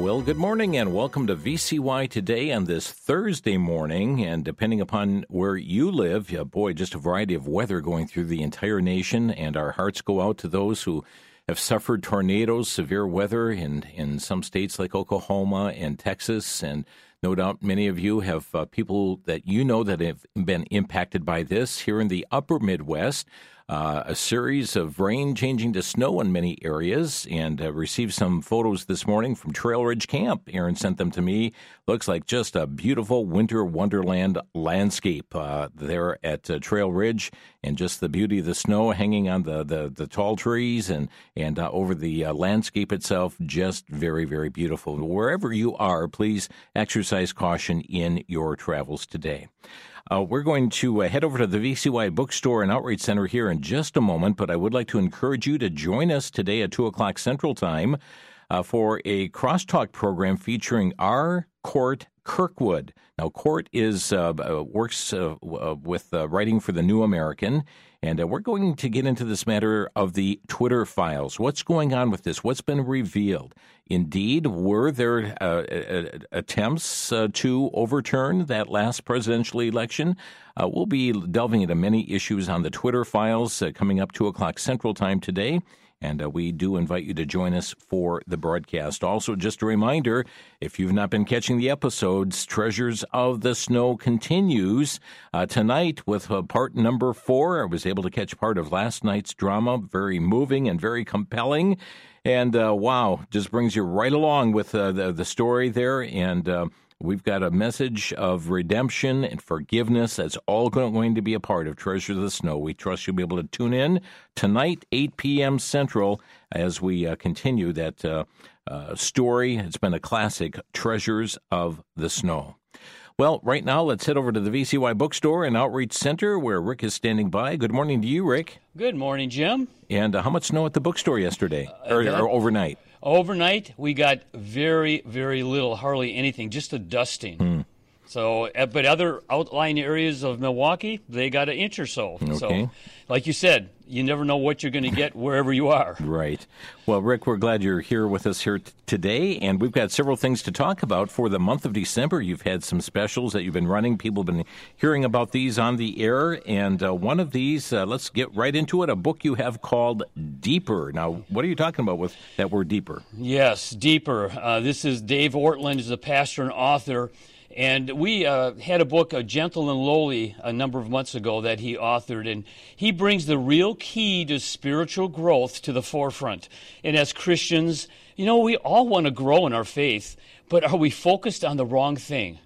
Well, good morning and welcome to VCY Today on this Thursday morning. And depending upon where you live, boy, just a variety of weather going through the entire nation. And our hearts go out to those who have suffered tornadoes, severe weather in some states like Oklahoma and Texas. And no doubt many of you have people that you know that have been impacted by this. Here in the upper Midwest, a series of rain changing to snow in many areas, and received some photos this morning from Trail Ridge Camp. Aaron sent them to me. Looks like just a beautiful winter wonderland landscape there at Trail Ridge, and just the beauty of the snow hanging on the tall trees and over the landscape itself. Just very, very beautiful. Wherever you are, please exercise caution in your travels today. We're going to head over to the VCY Bookstore and Outreach Center here in just a moment, but I would like to encourage you to join us today at 2 o'clock Central Time for a crosstalk program featuring our Court Kirkwood. Now, Court is works with writing for the New American, and we're going to get into this matter of the Twitter files. What's going on with this? What's been revealed? Indeed, were there attempts to overturn that last presidential election? We'll be delving into many issues on the Twitter files coming up 2 o'clock Central Time today. And we do invite you to join us for the broadcast. Also, just a reminder, if you've not been catching the episodes, Treasures of the Snow continues tonight with part number 4. I was able to catch part of last night's drama, very moving and very compelling. And wow, just brings you right along with the story there. And we've got a message of redemption and forgiveness that's all going to be a part of Treasures of the Snow. We trust you'll be able to tune in tonight, 8 p.m. Central, as we continue that story. It's been a classic, Treasures of the Snow. Well, right now, let's head over to the VCY Bookstore and Outreach Center, where Rick is standing by. Good morning to you, Rick. Good morning, Jim. And how much snow at the bookstore yesterday, or overnight? Overnight, we got very, very little, hardly anything, just a dusting. So, but other outlying areas of Milwaukee, they got an inch or so. Okay. So, like you said, you never know what you're going to get wherever you are. Right. Well, Rick, we're glad you're here with us here today, and we've got several things to talk about for the month of December. You've had some specials that you've been running. People have been hearing about these on the air, and one of these, let's get right into it, a book you have called Deeper. Now, what are you talking about with that word deeper? Yes, Deeper. This is Dave Ortland, is a pastor and author. And we had a book, Gentle and Lowly, a number of months ago that he authored. And he brings the real key to spiritual growth to the forefront. And as Christians, you know, we all want to grow in our faith, but are we focused on the wrong thing?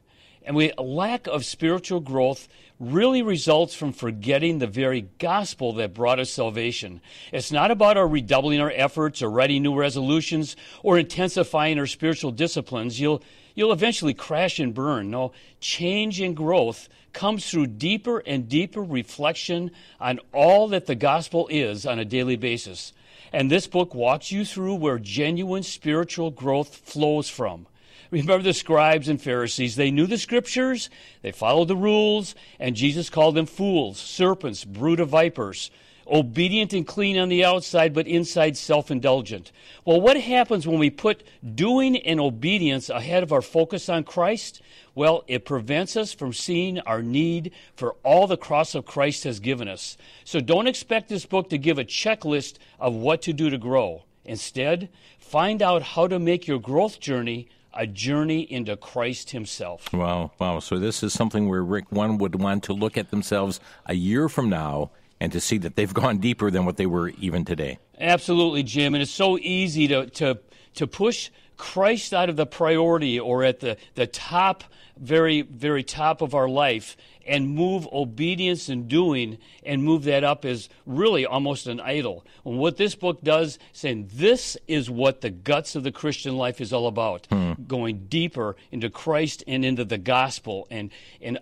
And a lack of spiritual growth really results from forgetting the very gospel that brought us salvation. It's not about our redoubling our efforts or writing new resolutions or intensifying our spiritual disciplines. You'll eventually crash and burn. No, change and growth comes through deeper and deeper reflection on all that the gospel is on a daily basis. And this book walks you through where genuine spiritual growth flows from. Remember the scribes and Pharisees. They knew the scriptures, they followed the rules, and Jesus called them fools, serpents, brood of vipers, obedient and clean on the outside, but inside self-indulgent. Well, what happens when we put doing and obedience ahead of our focus on Christ? Well, it prevents us from seeing our need for all the cross of Christ has given us. So don't expect this book to give a checklist of what to do to grow. Instead, find out how to make your growth journey a journey into Christ himself. Wow, wow. So this is something where, Rick, one would want to look at themselves a year from now and to see that they've gone deeper than what they were even today. Absolutely, Jim. And it's so easy to push Christ out of the priority or at the top, very, very top of our life and move obedience and doing and move that up as really almost an idol. And what this book does, saying this is what the guts of the Christian life is all about, going deeper into Christ and into the gospel and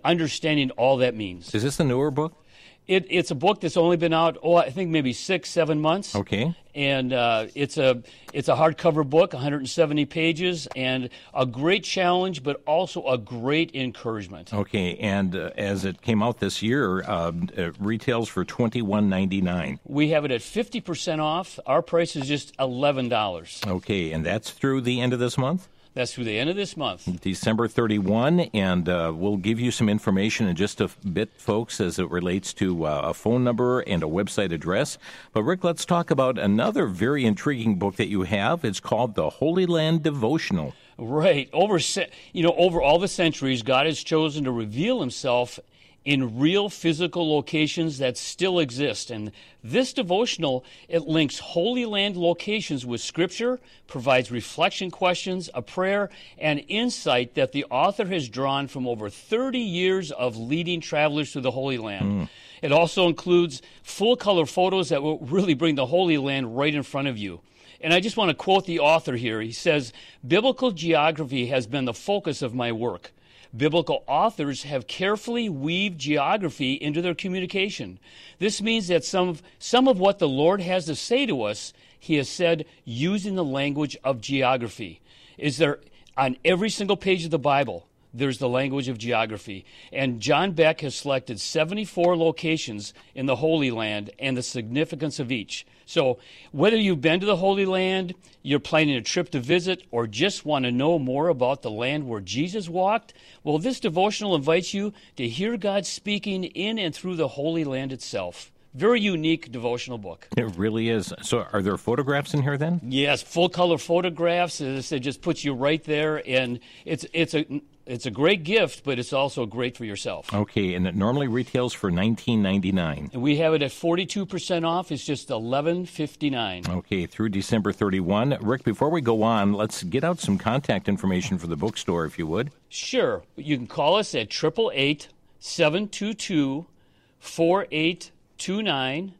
understanding all that means. Is this a newer book? It's a book that's only been out, I think maybe 6-7 months. Okay. And it's a hardcover book, 170 pages, and a great challenge, but also a great encouragement. Okay, and as it came out this year, it retails for $21.99. We have it at 50% off. Our price is just $11. Okay, and that's through the end of this month? That's through the end of this month. December 31, and we'll give you some information in just a bit, folks, as it relates to a phone number and a website address. But, Rick, let's talk about another very intriguing book that you have. It's called The Holy Land Devotional. Right. Over all the centuries, God has chosen to reveal himself in real physical locations that still exist. And this devotional, it links Holy Land locations with Scripture, provides reflection questions, a prayer, and insight that the author has drawn from over 30 years of leading travelers through the Holy Land. Mm. It also includes full-color photos that will really bring the Holy Land right in front of you. And I just want to quote the author here. He says, "Biblical geography has been the focus of my work. Biblical authors have carefully weaved geography into their communication. This means that some of what the Lord has to say to us, he has said using the language of geography." On every single page of the Bible, there's the language of geography. And John Beck has selected 74 locations in the Holy Land and the significance of each. So whether you've been to the Holy Land, you're planning a trip to visit, or just want to know more about the land where Jesus walked, well, this devotional invites you to hear God speaking in and through the Holy Land itself. Very unique devotional book. It really is. So are there photographs in here then? Yes, full-color photographs. It just puts you right there, and it's a great gift, but it's also great for yourself. Okay, and it normally retails for $19.99. And we have it at 42% off. It's just $11.59. Okay, through December 31. Rick, before we go on, let's get out some contact information for the bookstore, if you would. Sure. You can call us at 888-722-4829.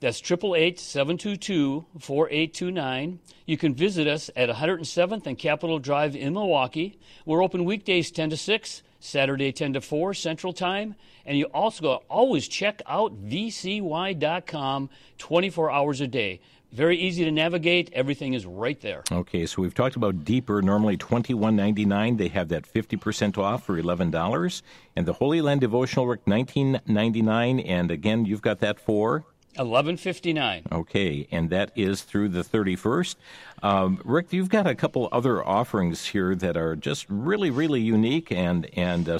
That's 888-722-4829. You can visit us at 107th and Capitol Drive in Milwaukee. We're open weekdays 10 to 6, Saturday 10 to 4 Central Time. And you also always check out vcy.com 24 hours a day. Very easy to navigate. Everything is right there. Okay, so we've talked about Deeper, normally $21.99. They have that 50% off for $11. And the Holy Land Devotional, Rick, $19.99. And again, you've got that for $11.59. Okay, and that is through the 31st. Rick, you've got a couple other offerings here that are just really, really unique and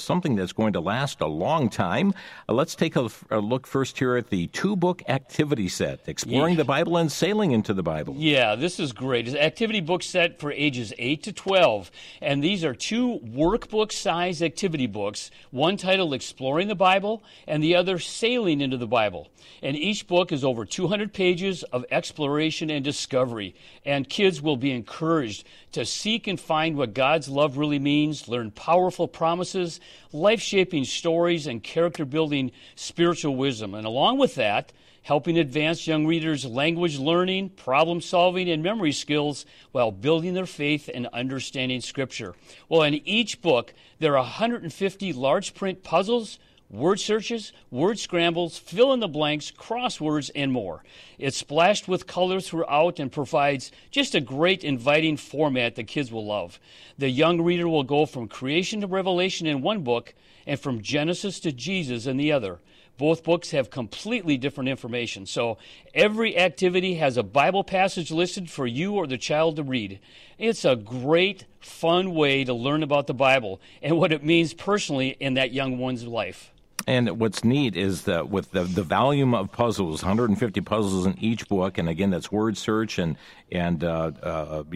something that's going to last a long time. Let's take a look first here at the two-book activity set, Exploring the Bible and Sailing into the Bible. Yeah, this is great. It's an activity book set for ages 8 to 12, and these are two workbook-size activity books, one titled Exploring the Bible and the other Sailing into the Bible. And each book is over 200 pages of exploration and discovery, and kids will be encouraged to seek and find what God's love really means, learn powerful promises, life-shaping stories, and character-building spiritual wisdom. And along with that, helping advance young readers' language learning, problem-solving, and memory skills while building their faith and understanding Scripture. Well, in each book, there are 150 large-print puzzles, word searches, word scrambles, fill-in-the-blanks, crosswords, and more. It's splashed with color throughout and provides just a great, inviting format that kids will love. The young reader will go from creation to revelation in one book and from Genesis to Jesus in the other. Both books have completely different information, so every activity has a Bible passage listed for you or the child to read. It's a great, fun way to learn about the Bible and what it means personally in that young one's life. And what's neat is that with the volume of puzzles, 150 puzzles in each book, and again, that's word search, and you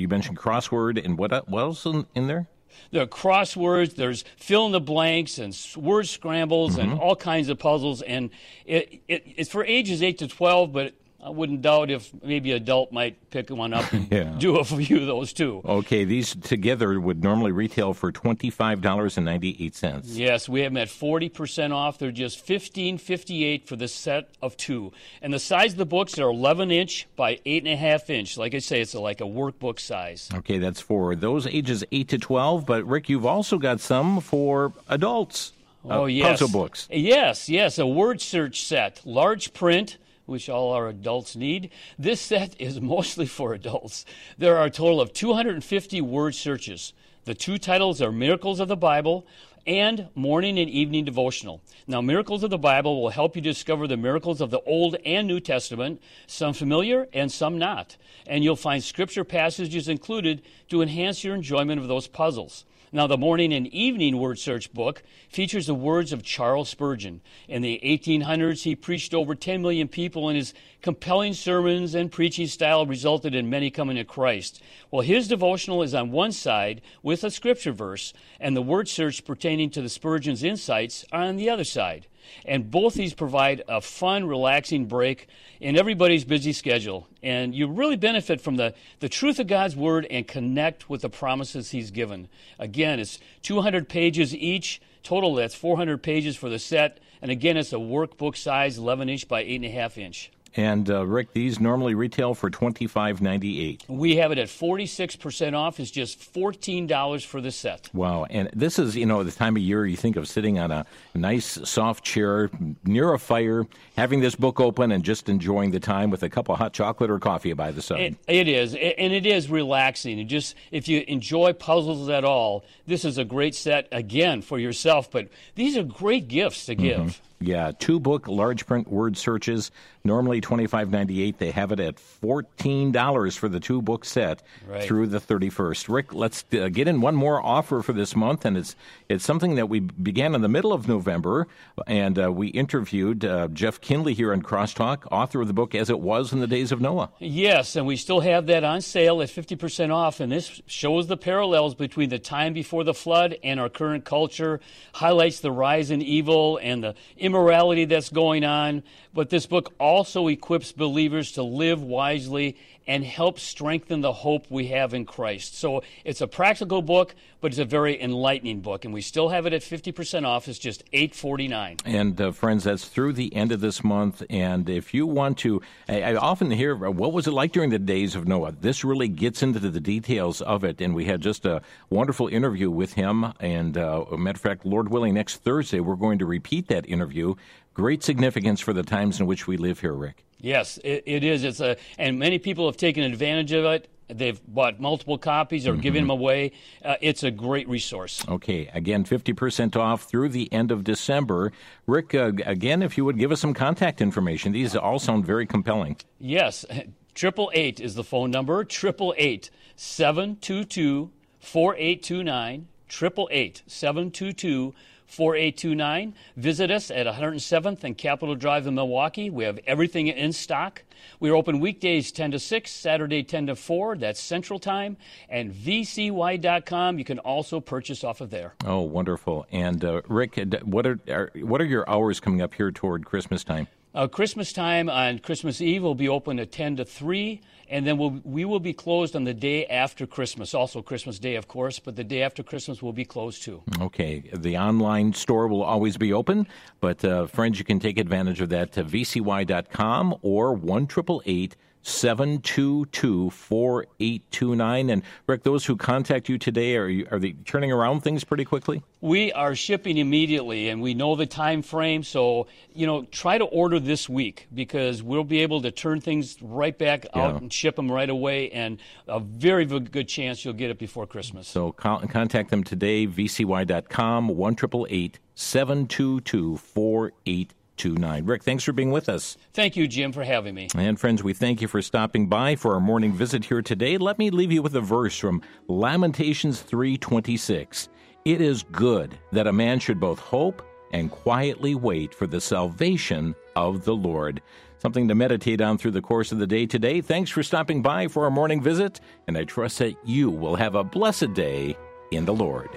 mentioned crossword, and what else in there? There are crosswords, there's fill-in-the-blanks, and word scrambles, and all kinds of puzzles, and it's for ages 8 to 12, but I wouldn't doubt if maybe an adult might pick one up and do a few of those, too. Okay, these together would normally retail for $25.98. Yes, we have them at 40% off. They're just $15.58 for the set of two. And the size of the books are 11-inch by 8.5-inch. Like I say, it's like a workbook size. Okay, that's for those ages 8 to 12. But, Rick, you've also got some for adults. Oh, yes. Puzzle books. Yes, a word search set, large print, which all our adults need. This set is mostly for adults. There are a total of 250 word searches. The two titles are Miracles of the Bible and Morning and Evening Devotional. Now, Miracles of the Bible will help you discover the miracles of the Old and New Testament, some familiar and some not. And you'll find scripture passages included to enhance your enjoyment of those puzzles. Now, the Morning and Evening Word Search book features the words of Charles Spurgeon. In the 1800s, he preached over 10 million people, and his compelling sermons and preaching style resulted in many coming to Christ. Well, his devotional is on one side with a scripture verse, and the word search pertaining to the Spurgeon's insights are on the other side. And both these provide a fun, relaxing break in everybody's busy schedule. And you really benefit from the truth of God's Word and connect with the promises He's given. Again, it's 200 pages each. Total, that's 400 pages for the set. And again, it's a workbook size, 11-inch by 8.5-inch. And, Rick, these normally retail for $25.98. We have it at 46% off. It's just $14 for the set. Wow. And this is, you know, the time of year you think of sitting on a nice soft chair near a fire, having this book open and just enjoying the time with a cup of hot chocolate or coffee by the side. It is. And it is relaxing. And just if you enjoy puzzles at all, this is a great set, again, for yourself. But these are great gifts to give. Mm-hmm. Yeah, two-book large print word searches, normally $25.98. They have it at $14 for the two-book set through the 31st. Rick, let's get in one more offer for this month, and it's something that we began in the middle of November, and we interviewed Jeff Kinley here on Crosstalk, author of the book As It Was in the Days of Noah. Yes, and we still have that on sale at 50% off, and this shows the parallels between the time before the flood and our current culture, highlights the rise in evil and the immorality that's going on, but this book also equips believers to live wisely and help strengthen the hope we have in Christ. So it's a practical book, but it's a very enlightening book, and we still have it at 50% off. It's just $8.49. And, friends, that's through the end of this month, and if you want to, I often hear, what was it like during the days of Noah? This really gets into the details of it, and we had just a wonderful interview with him, and a matter of fact, Lord willing, next Thursday we're going to repeat that interview. Great significance for the times in which we live here, Rick. Yes, it is. It's a, and many people have taken advantage of it. They've bought multiple copies or given them away. It's a great resource. Okay. Again, 50% off through the end of December. Rick, again, if you would give us some contact information. These all sound very compelling. Yes. 888 is the phone number. 888-722-4829. 888-722-4829. Visit us at 107th and Capitol Drive in Milwaukee. We have everything in stock. We're open weekdays 10 to 6, Saturday 10 to 4. That's Central Time. And vcy.com. You can also purchase off of there. Oh, wonderful. And, Rick, what are your hours coming up here toward Christmas time? Christmas time on Christmas Eve will be open at 10 to 3, and then we will be closed on the day after Christmas, also Christmas Day, of course, but the day after Christmas will be closed, too. Okay. The online store will always be open, but, friends, you can take advantage of that to vcy.com or 1-888-722-4829. And, Rick, those who contact you today, are they turning around things pretty quickly? We are shipping immediately, and we know the time frame, so, you know, try to order this week because we'll be able to turn things right back out and ship them right away, and a very good chance you'll get it before Christmas. So contact them today, vcy.com, 1-888-722-4829. Rick, thanks for being with us. Thank you, Jim, for having me. And, friends, we thank you for stopping by for our morning visit here today. Let me leave you with a verse from Lamentations 3:26. It is good that a man should both hope and quietly wait for the salvation of the Lord. Something to meditate on through the course of the day today. Thanks for stopping by for our morning visit, and I trust that you will have a blessed day in the Lord.